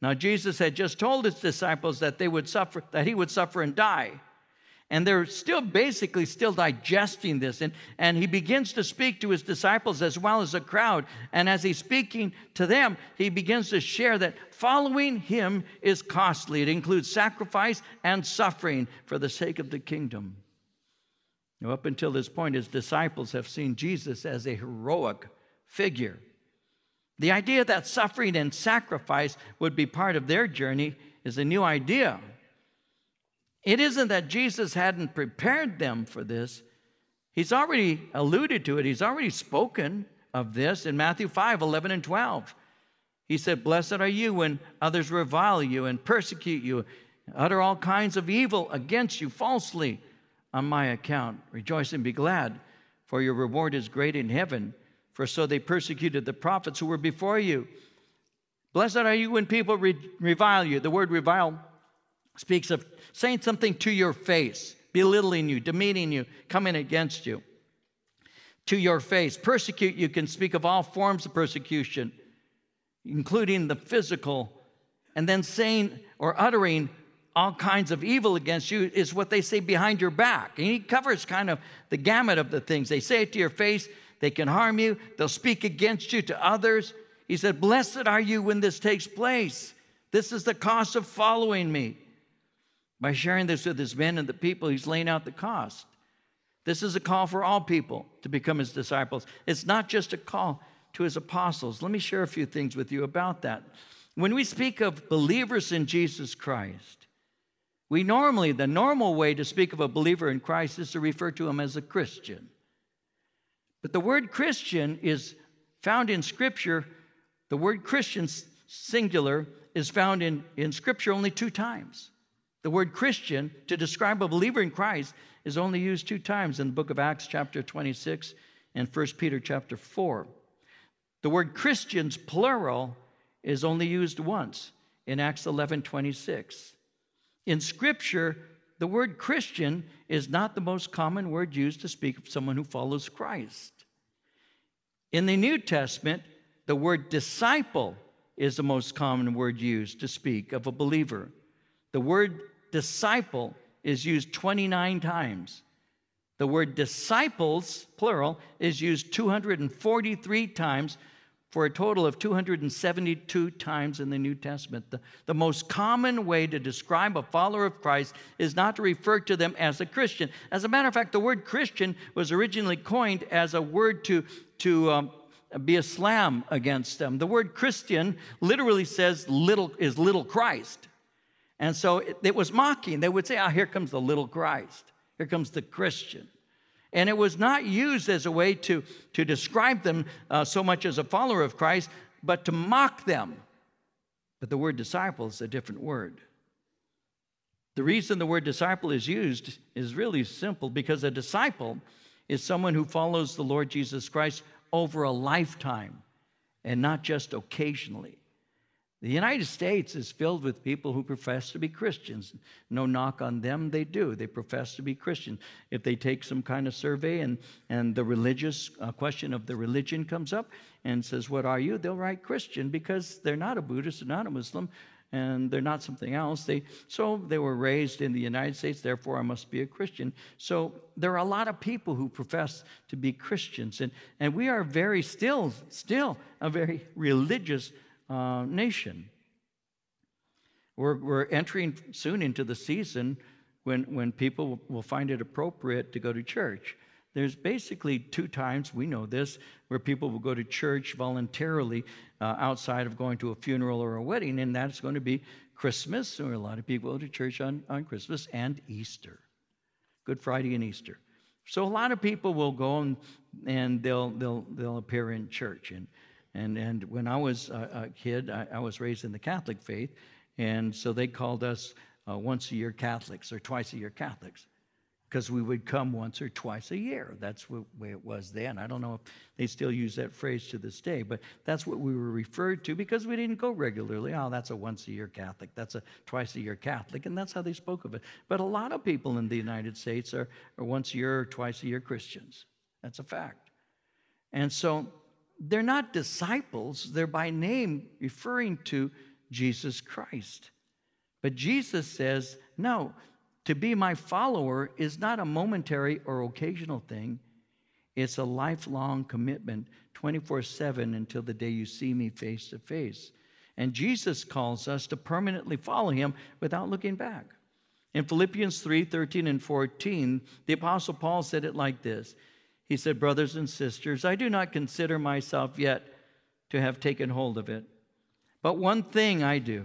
Now, Jesus had just told his disciples that they would suffer, that he would suffer and die. And they're still basically still digesting this. And, and he begins to speak to his disciples as well as the crowd. And as he's speaking to them, he begins to share that following him is costly. It includes sacrifice and suffering for the sake of the kingdom. Now, up until this point, his disciples have seen Jesus as a heroic figure. The idea that suffering and sacrifice would be part of their journey is a new idea. It isn't that Jesus hadn't prepared them for this. He's already alluded to it. He's already spoken of this in Matthew five, eleven, and twelve. He said, blessed are you when others revile you and persecute you, utter all kinds of evil against you falsely on my account. Rejoice and be glad, for your reward is great in heaven. For so they persecuted the prophets who were before you. Blessed are you when people re- revile you. The word revile speaks of saying something to your face, belittling you, demeaning you, coming against you. To your face. Persecute you can speak of all forms of persecution, including the physical. And then saying or uttering all kinds of evil against you is what they say behind your back. And he covers kind of the gamut of the things. They say it to your face. They can harm you. They'll speak against you to others. He said, blessed are you when this takes place. This is the cost of following me. By sharing this with his men and the people, he's laying out the cost. This is a call for all people to become his disciples. It's not just a call to his apostles. Let me share a few things with you about that. When we speak of believers in Jesus Christ, we normally, the normal way to speak of a believer in Christ is to refer to him as a Christian. But the word Christian is found in Scripture. The word Christian singular is found in, in Scripture only two times. The word Christian to describe a believer in Christ is only used two times in the book of Acts chapter twenty-six and First Peter chapter four. The word Christians plural is only used once in Acts eleven twenty-six. In Scripture, the word Christian is not the most common word used to speak of someone who follows Christ. In the New Testament, the word disciple is the most common word used to speak of a believer. The word disciple is used twenty-nine times. The word disciples, plural, is used two hundred forty-three times, for a total of two hundred seventy-two times in the New Testament. The, the most common way to describe a follower of Christ is not to refer to them as a Christian. As a matter of fact, the word Christian was originally coined as a word to, to um, be a slam against them. The word Christian literally says little is little Christ. And so it, it was mocking. They would say, ah, here comes the little Christ. Here comes the Christian. And it was not used as a way to, to describe them uh, so much as a follower of Christ, but to mock them. But the word disciple is a different word. The reason the word disciple is used is really simple, because a disciple is someone who follows the Lord Jesus Christ over a lifetime and not just occasionally. The United States is filled with people who profess to be Christians. No knock on them, they do. They profess to be Christian. If they take some kind of survey and, and the religious uh, question of the religion comes up and says, what are you? They'll write Christian, because they're not a Buddhist, they're not a Muslim, and they're not something else. They, so they were raised in the United States, therefore I must be a Christian. So there are a lot of people who profess to be Christians. And, and we are very still, still a very religious Uh, nation. We're, we're entering soon into the season when, when people will find it appropriate to go to church. There's basically two times, we know this, where people will go to church voluntarily uh, outside of going to a funeral or a wedding, and that's going to be Christmas, or a lot of people go to church on, on Christmas, and Easter, Good Friday and Easter. So a lot of people will go and, and they'll, they'll, they'll appear in church. And And and when I was a, a kid, I, I was raised in the Catholic faith, and so they called us uh, once-a-year Catholics or twice-a-year Catholics, because we would come once or twice a year. That's what way it was then. I don't know if they still use that phrase to this day, but that's what we were referred to, because we didn't go regularly. Oh, that's a once-a-year Catholic. That's a twice-a-year Catholic, and that's how they spoke of it. But a lot of people in the United States are, are once-a-year or twice-a-year Christians. That's a fact. And so they're not disciples. They're by name referring to Jesus Christ. But Jesus says, no, to be my follower is not a momentary or occasional thing. It's a lifelong commitment, twenty-four seven, until the day you see me face to face. And Jesus calls us to permanently follow him without looking back. In Philippians three thirteen and fourteen, the Apostle Paul said it like this. He said, brothers and sisters, I do not consider myself yet to have taken hold of it. But one thing I do,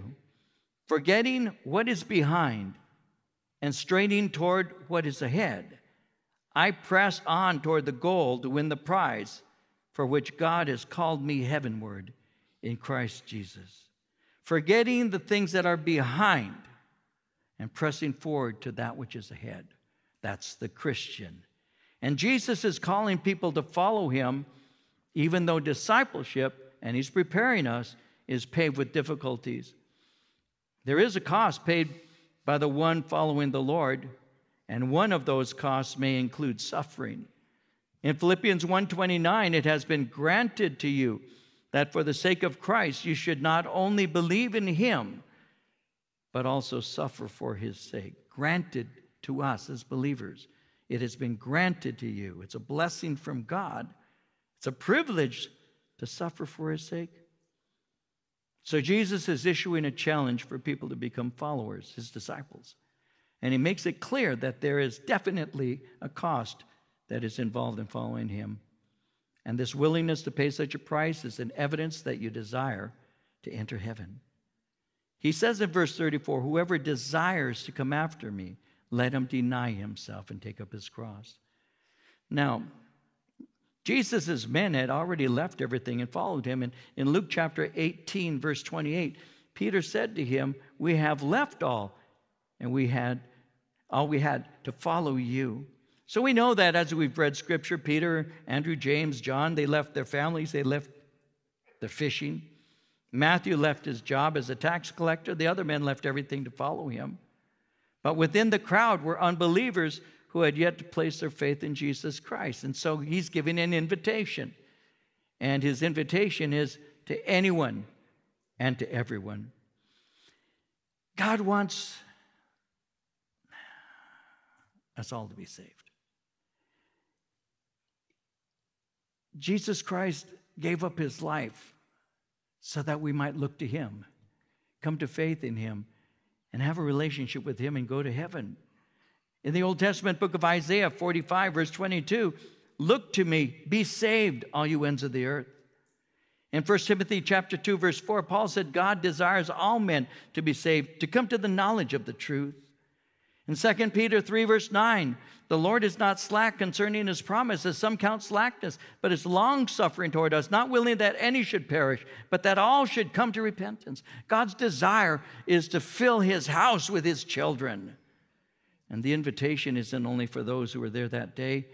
forgetting what is behind and straining toward what is ahead, I press on toward the goal to win the prize for which God has called me heavenward in Christ Jesus. Forgetting the things that are behind and pressing forward to that which is ahead. That's the Christian. And Jesus is calling people to follow him, even though discipleship, and he's preparing us, is paved with difficulties. There is a cost paid by the one following the Lord, and one of those costs may include suffering. In Philippians one twenty-nine, it has been granted to you that for the sake of Christ, you should not only believe in him, but also suffer for his sake. Granted to us as believers. It has been granted to you. It's a blessing from God. It's a privilege to suffer for his sake. So Jesus is issuing a challenge for people to become followers, his disciples. And he makes it clear that there is definitely a cost that is involved in following him. And this willingness to pay such a price is an evidence that you desire to enter heaven. He says in verse thirty-four, whoever desires to come after me, let him deny himself and take up his cross. Now, Jesus' men had already left everything and followed him. And in Luke chapter eighteen, verse twenty-eight, Peter said to him, we have left all, and we had all we had to follow you. So we know that as we've read Scripture, Peter, Andrew, James, John, they left their families, they left their fishing. Matthew left his job as a tax collector. The other men left everything to follow him. But within the crowd were unbelievers who had yet to place their faith in Jesus Christ. And so he's giving an invitation. And his invitation is to anyone and to everyone. God wants us all to be saved. Jesus Christ gave up his life so that we might look to him, come to faith in him, and have a relationship with him and go to heaven. In the Old Testament book of Isaiah forty-five, verse twenty-two, look to me, be saved, all you ends of the earth. In First Timothy chapter two, verse four, Paul said, God desires all men to be saved, to come to the knowledge of the truth. In Second Peter three, verse nine, the Lord is not slack concerning his promise, as some count slackness, but is long-suffering toward us, not willing that any should perish, but that all should come to repentance. God's desire is to fill his house with his children. And the invitation isn't only for those who were there that day.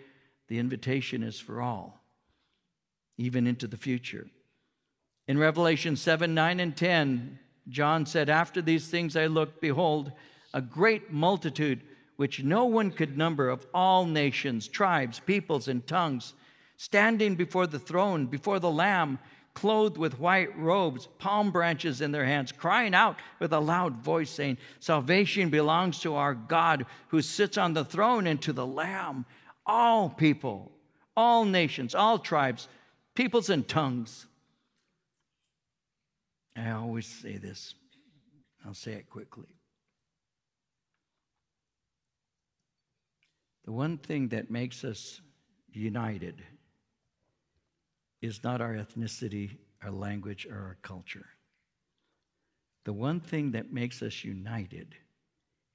The invitation is for all, even into the future. In Revelation seven, nine, and ten, John said, after these things I looked, behold, a great multitude which no one could number of all nations, tribes, peoples, and tongues, standing before the throne, before the Lamb, clothed with white robes, palm branches in their hands, crying out with a loud voice, saying, salvation belongs to our God who sits on the throne and to the Lamb. All people, all nations, all tribes, peoples, and tongues. I always say this. I'll say it quickly. The one thing that makes us united is not our ethnicity, our language, or our culture. The one thing that makes us united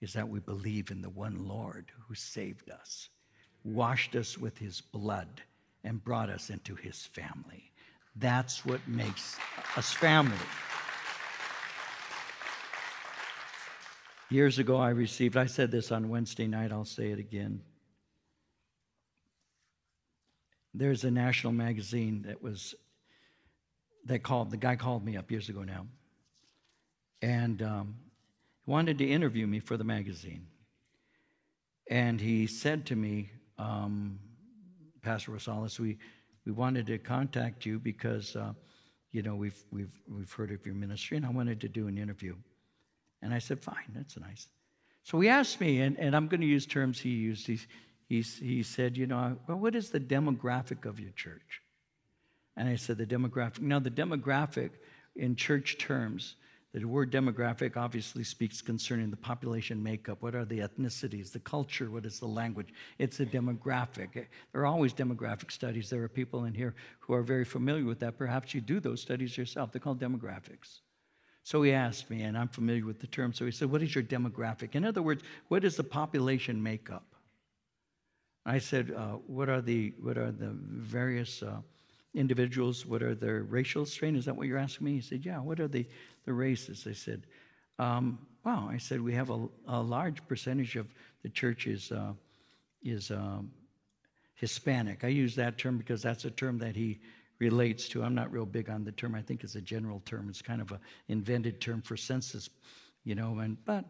is that we believe in the one Lord who saved us, washed us with his blood, and brought us into his family. That's what makes us family. Years ago, I received, I said this on Wednesday night, I'll say it again. There's a national magazine that was, that called, the guy called me up years ago now, and um, wanted to interview me for the magazine. And he said to me, um, Pastor Rosales, we, we wanted to contact you because, uh, you know, we've, we've, we've heard of your ministry, and I wanted to do an interview. And I said, fine, that's nice. So he asked me, and, and I'm going to use terms he used, he's, He, he said, you know, well, what is the demographic of your church? And I said, the demographic. Now, the demographic in church terms, the word demographic obviously speaks concerning the population makeup. What are the ethnicities, the culture, what is the language? It's a demographic. There are always demographic studies. There are people in here who are very familiar with that. Perhaps you do those studies yourself. They're called demographics. So he asked me, and I'm familiar with the term. So he said, what is your demographic? In other words, what is the population makeup? I said, uh, what are the what are the various uh, individuals? What are their racial strain? Is that what you're asking me? He said, yeah, what are the, the races? I said, um, wow. I said, we have a, a large percentage of the church is, uh, is um, Hispanic. I use that term because that's a term that he relates to. I'm not real big on the term. I think it's a general term. It's kind of an invented term for census, you know, and but...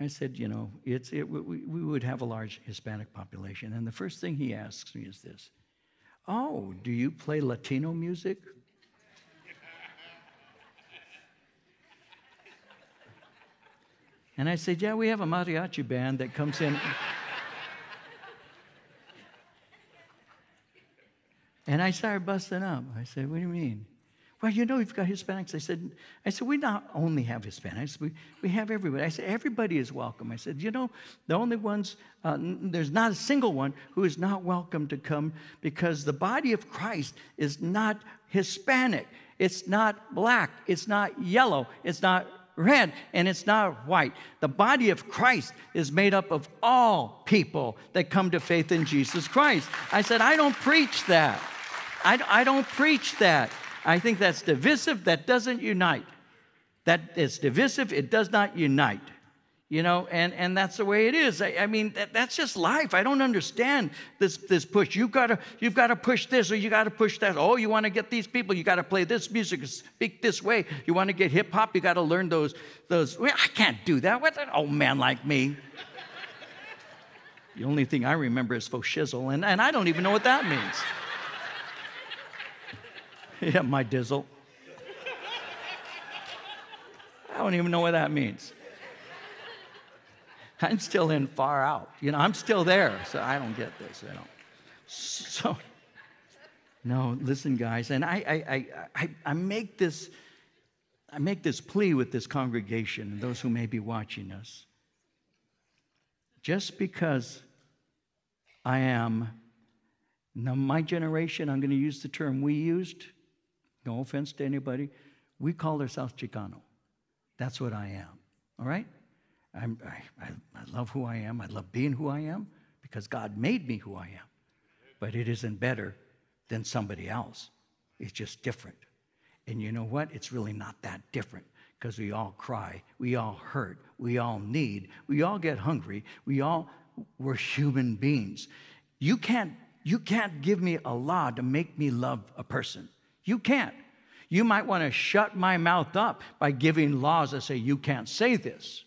I said, you know, it's, it, we, we would have a large Hispanic population. And the first thing he asks me is this, oh, do you play Latino music? And I said, yeah, we have a mariachi band that comes in. And I started busting up. I said, what do you mean? Well, you know, you've got Hispanics. I said, I said, we not only have Hispanics, we, we have everybody. I said, everybody is welcome. I said, you know, the only ones, uh, there's not a single one who is not welcome to come because the body of Christ is not Hispanic. It's not black. It's not yellow. It's not red. And it's not white. The body of Christ is made up of all people that come to faith in Jesus Christ. I said, I don't preach that. I, I don't preach that. I think that's divisive. That doesn't unite. That is divisive. It does not unite. You know, and, and that's the way it is. I, I mean, that, that's just life. I don't understand this this push. You've got to you've got to push this, or you got to push that. Oh, you want to get these people. You got to play this music, speak this way. You want to get hip hop. You got to learn those those. Well, I can't do that. What an old man like me. The only thing I remember is fo-shizzle, and and I don't even know what that means. Yeah, my dizzle. I don't even know what that means. I'm still in far out. You know, I'm still there, so I don't get this, you know. So, no, listen, guys, and I, I, I, I make this, I make this plea with this congregation and those who may be watching us. Just because I am, now my generation, I'm going to use the term we used, no offense to anybody, we call ourselves Chicano. That's what I am, all right? I'm, I, I love who I am. I love being who I am because God made me who I am. But it isn't better than somebody else. It's just different. And you know what? It's really not that different because we all cry. We all hurt. We all need. We all get hungry. We all, we're human beings. You can't, you can't give me a law to make me love a person. You can't. You might want to shut my mouth up by giving laws that say you can't say this.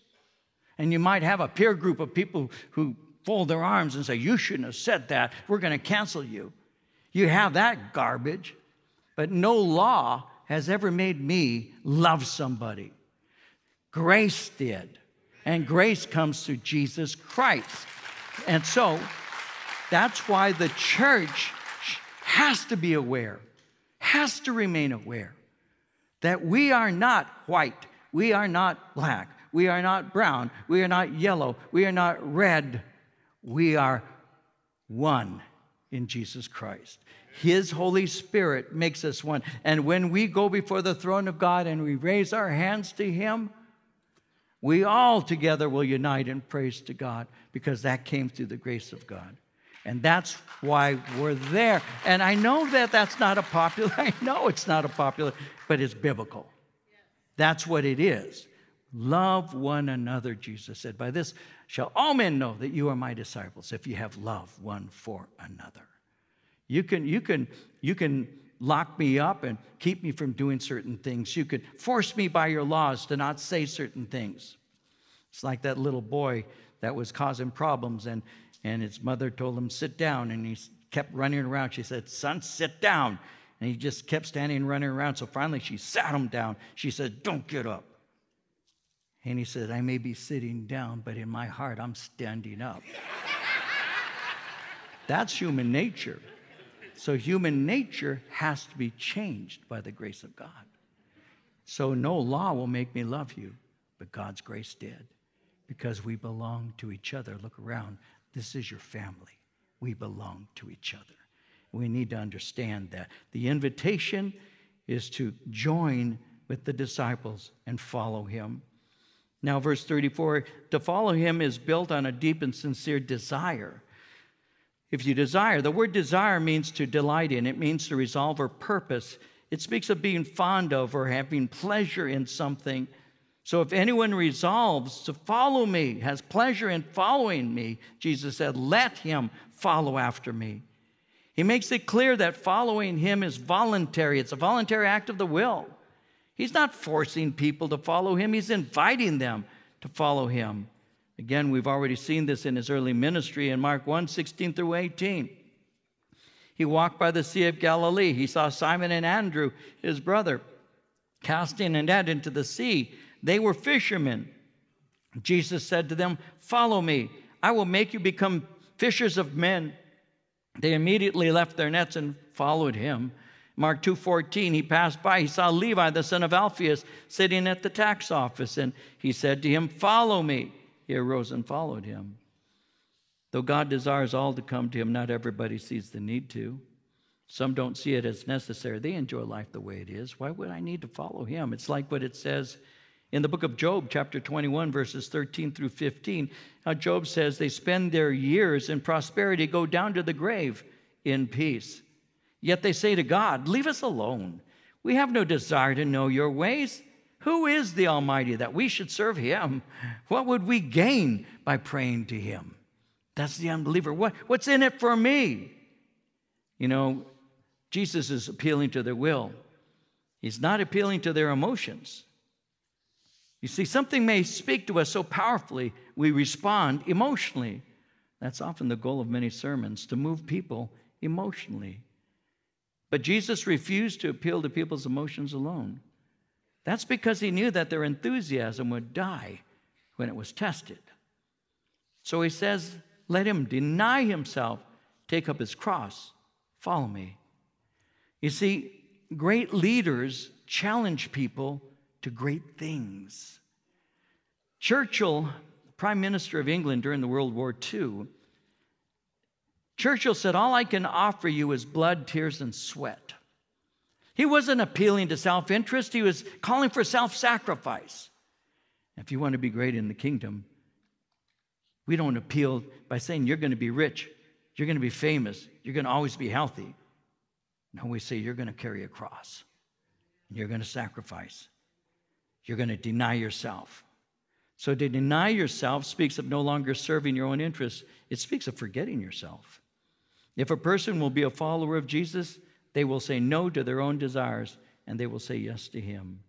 And you might have a peer group of people who fold their arms and say, you shouldn't have said that. We're going to cancel you. You have that garbage. But no law has ever made me love somebody. Grace did. And grace comes through Jesus Christ. And so that's why the church has to be aware, has to remain aware that we are not white. We are not black. We are not brown. We are not yellow. We are not red. We are one in Jesus Christ. His Holy Spirit makes us one. And when we go before the throne of God and we raise our hands to Him, we all together will unite in praise to God because that came through the grace of God. And that's why we're there. And I know that that's not a popular, I know it's not a popular, but it's biblical. That's what it is. Love one another, Jesus said. By this shall all men know that you are my disciples, if you have love one for another. You can, you can, you can lock me up and keep me from doing certain things. You can force me by your laws to not say certain things. It's like that little boy that was causing problems, and, and his mother told him, sit down, and he kept running around. She said, son, sit down. And he just kept standing and running around, so finally she sat him down. She said, don't get up. And he said, I may be sitting down, but in my heart, I'm standing up. That's human nature. So human nature has to be changed by the grace of God. So no law will make me love you, but God's grace did. Because we belong to each other. Look around. This is your family. We belong to each other. We need to understand that. The invitation is to join with the disciples and follow Him. Now, verse thirty-four, to follow Him is built on a deep and sincere desire. If you desire, the word desire means to delight in. It means to resolve or purpose. It speaks of being fond of or having pleasure in something. So if anyone resolves to follow me, has pleasure in following me, Jesus said, let him follow after me. He makes it clear that following Him is voluntary. It's a voluntary act of the will. He's not forcing people to follow Him. He's inviting them to follow Him. Again, we've already seen this in His early ministry in Mark one, sixteen through eighteen. He walked by the Sea of Galilee. He saw Simon and Andrew, his brother, casting a net into the sea. They were fishermen. Jesus said to them, follow me. I will make you become fishers of men. They immediately left their nets and followed Him. Mark two fourteen, he passed by. He saw Levi, the son of Alphaeus, sitting at the tax office, and he said to him, follow me. He arose and followed Him. Though God desires all to come to Him, not everybody sees the need to. Some don't see it as necessary. They enjoy life the way it is. Why would I need to follow Him? It's like what it says in the book of Job, chapter twenty-one, verses thirteen through fifteen. Now Job says, they spend their years in prosperity, go down to the grave in peace. Yet they say to God, leave us alone. We have no desire to know your ways. Who is the Almighty that we should serve him? What would we gain by praying to him? That's the unbeliever. What, what's in it for me? You know, Jesus is appealing to their will. He's not appealing to their emotions. You see, something may speak to us so powerfully, we respond emotionally. That's often the goal of many sermons, to move people emotionally. But Jesus refused to appeal to people's emotions alone. That's because he knew that their enthusiasm would die when it was tested. So he says, let him deny himself, take up his cross, follow me. You see, great leaders challenge people to great things. Churchill, Prime Minister of England during the World War Two, Churchill said, all I can offer you is blood, tears, and sweat. He wasn't appealing to self-interest. He was calling for self-sacrifice. If you want to be great in the kingdom, we don't appeal by saying you're going to be rich, you're going to be famous, you're going to always be healthy. No, we say you're going to carry a cross, and you're going to sacrifice. You're going to deny yourself. So to deny yourself speaks of no longer serving your own interests. It speaks of forgetting yourself. If a person will be a follower of Jesus, they will say no to their own desires, and they will say yes to him.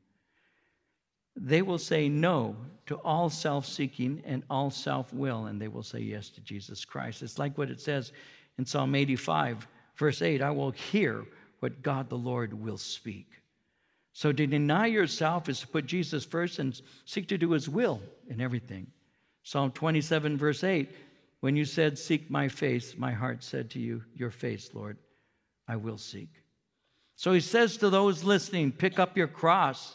They will say no to all self-seeking and all self-will, and they will say yes to Jesus Christ. It's like what it says in Psalm eighty-five, verse eight, I will hear what God the Lord will speak. So to deny yourself is to put Jesus first and seek to do his will in everything. Psalm twenty-seven, verse eight, when you said, seek my face, my heart said to you, your face, Lord, I will seek. So he says to those listening, pick up your cross.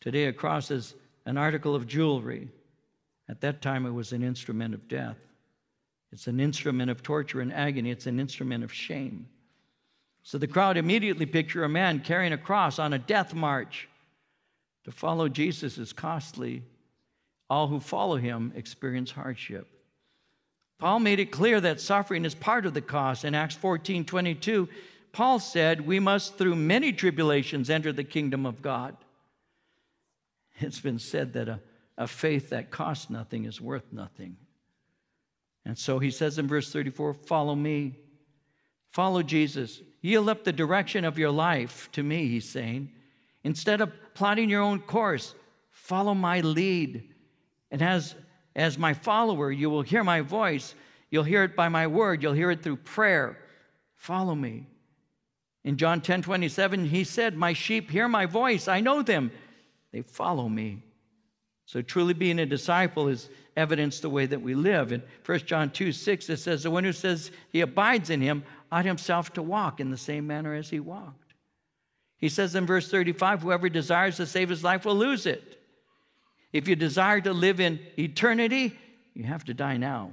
Today a cross is an article of jewelry. At that time it was an instrument of death. It's an instrument of torture and agony. It's an instrument of shame. So the crowd immediately picture a man carrying a cross on a death march. To follow Jesus is costly. All who follow him experience hardship. Paul made it clear that suffering is part of the cost. In Acts fourteen twenty-two, Paul said, we must through many tribulations enter the kingdom of God. It's been said that a, a faith that costs nothing is worth nothing. And so he says in verse thirty-four, follow me. Follow Jesus. Yield up the direction of your life to me, he's saying. Instead of plotting your own course, follow my lead. And as, as my follower, you will hear my voice. You'll hear it by my word. You'll hear it through prayer. Follow me. In John ten twenty-seven, he said, my sheep hear my voice. I know them. They follow me. So truly being a disciple is evidenced the way that we live. In First John two six, it says, the one who says he abides in him ought himself to walk in the same manner as he walked. He says in verse thirty-five, whoever desires to save his life will lose it. If you desire to live in eternity, you have to die now.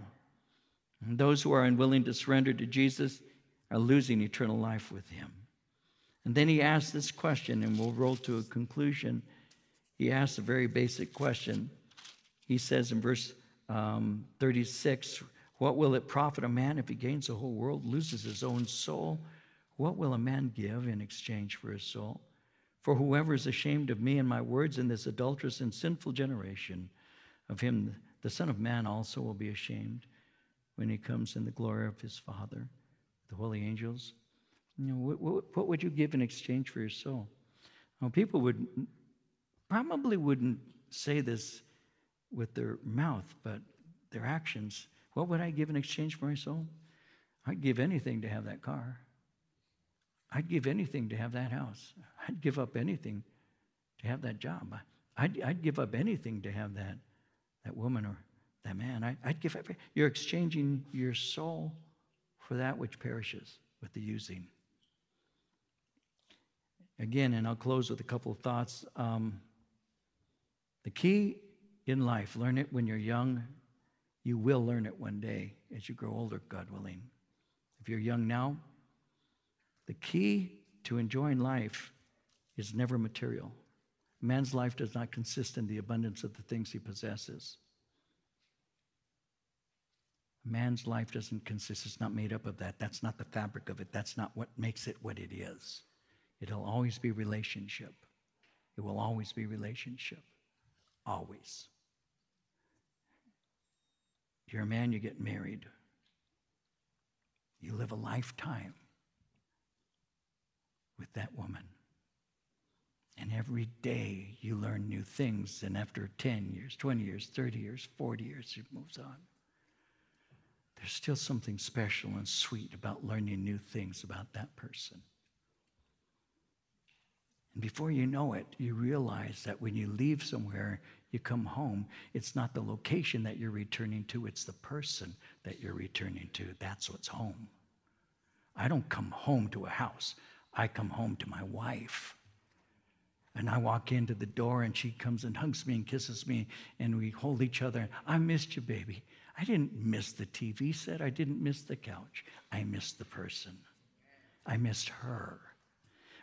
And those who are unwilling to surrender to Jesus are losing eternal life with him. And then he asks this question, and we'll roll to a conclusion. He asks a very basic question. He says in verse thirty-six, what will it profit a man if he gains the whole world, loses his own soul? What will a man give in exchange for his soul? For whoever is ashamed of me and my words in this adulterous and sinful generation, of him the Son of Man also will be ashamed when he comes in the glory of his Father, the holy angels. You know, what, what, what would you give in exchange for your soul? Now, people would probably wouldn't say this with their mouth, but their actions. What would I give in exchange for my soul? I'd give anything to have that car. I'd give anything to have that house. I'd give up anything to have that job. I'd, I'd give up anything to have that, that woman or that man. I, I'd give up. You're exchanging your soul for that which perishes with the using. Again, and I'll close with a couple of thoughts. Um, the key in life, learn it when you're young. You will learn it one day as you grow older, God willing. If you're young now, the key to enjoying life is never material. Man's life does not consist in the abundance of the things he possesses. Man's life doesn't consist, it's not made up of that. That's not the fabric of it. That's not what makes it what it is. It'll always be relationship. It will always be relationship. Always. If you're a man, you get married. You live a lifetime with that woman. And every day you learn new things. And after ten years, twenty years, thirty years, forty years, it moves on. There's still something special and sweet about learning new things about that person. And before you know it, you realize that when you leave somewhere, you come home, it's not the location that you're returning to, it's the person that you're returning to. That's what's home. I don't come home to a house. I come home to my wife. And I walk into the door, and she comes and hugs me and kisses me, and we hold each other. I missed you, baby. I didn't miss the T V set. I didn't miss the couch. I missed the person. I missed her.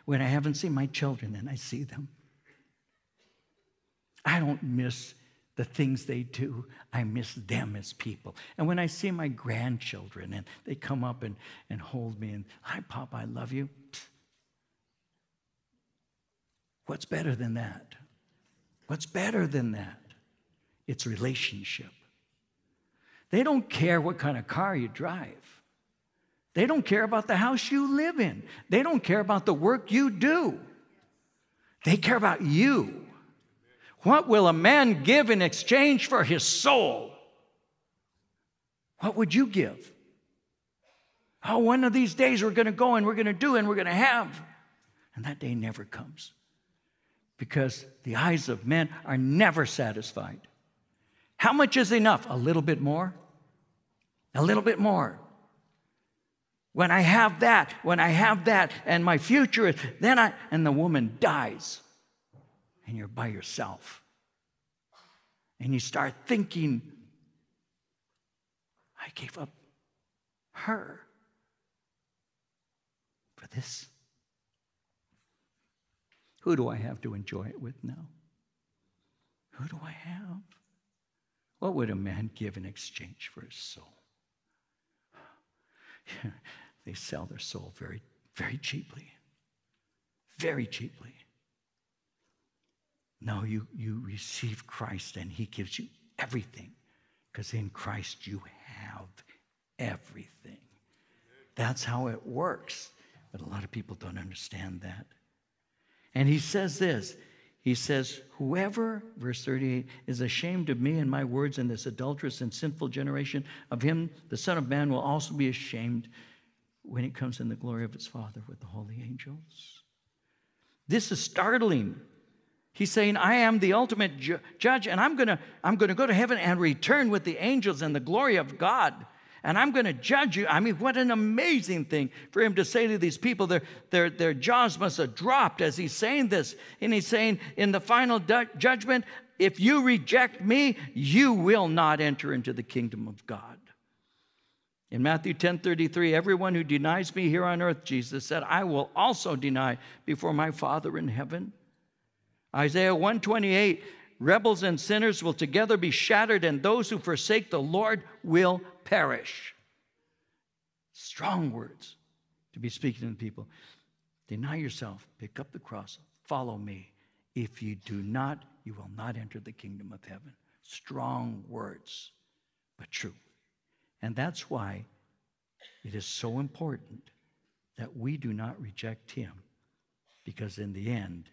When I haven't seen my children, and I see them, I don't miss the things they do. I miss them as people. And when I see my grandchildren, and they come up and, and hold me, and, hi, Pop, I love you. Psst. What's better than that? What's better than that? It's relationship. They don't care what kind of car you drive. They don't care about the house you live in. They don't care about the work you do. They care about you. What will a man give in exchange for his soul? What would you give? Oh, one of these days we're going to go and we're going to do and we're going to have. And that day never comes. Because the eyes of men are never satisfied. How much is enough? A little bit more. A little bit more. When I have that, when I have that, and my future is, then I, and the woman dies. And you're by yourself. And you start thinking, I gave up her for this. Who do I have to enjoy it with now? Who do I have? What would a man give in exchange for his soul? They sell their soul very, very cheaply. Very cheaply. No, you, you receive Christ and he gives you everything, because in Christ you have everything. That's how it works. But a lot of people don't understand that. And he says this. He says, whoever, verse thirty-eight, is ashamed of me and my words in this adulterous and sinful generation, of him the Son of Man will also be ashamed when it comes in the glory of his Father with the holy angels. This is startling. He's saying, I am the ultimate ju- judge, and I'm going to I'm going to go to heaven and return with the angels in the glory of God, and I'm going to judge you. I mean, what an amazing thing for him to say to these people. Their, their, their jaws must have dropped as he's saying this. And he's saying, in the final du- judgment, if you reject me, you will not enter into the kingdom of God. In Matthew ten thirty-three, everyone who denies me here on earth, Jesus said, I will also deny before my Father in heaven. Isaiah one twenty-eight, rebels and sinners will together be shattered, and those who forsake the Lord will perish. Strong words to be speaking to people. Deny yourself, pick up the cross, follow me. If you do not, you will not enter the kingdom of heaven. Strong words, but true. And that's why it is so important that we do not reject him, because in the end,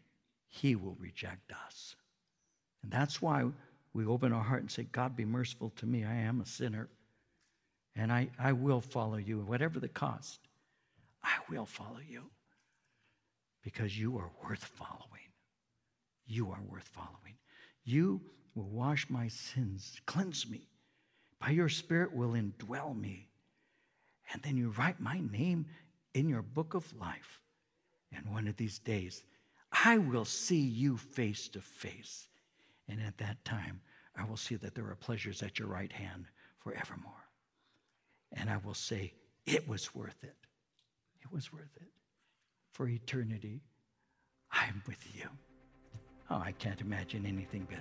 he will reject us. And that's why we open our heart and say, God, be merciful to me. I am a sinner. And I, I will follow you. Whatever the cost, I will follow you. Because you are worth following. You are worth following. You will wash my sins, cleanse me. By your Spirit will indwell me. And then you write my name in your book of life. And one of these days, I will see you face to face. And at that time, I will see that there are pleasures at your right hand forevermore. And I will say, it was worth it. It was worth it. For eternity, I'm with you. Oh, I can't imagine anything better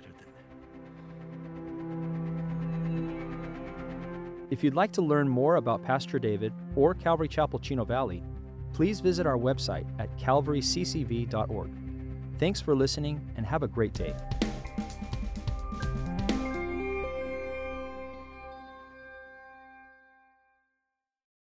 than that. If you'd like to learn more about Pastor David or Calvary Chapel Chino Valley, please visit our website at calvary c c v dot org. Thanks for listening and have a great day.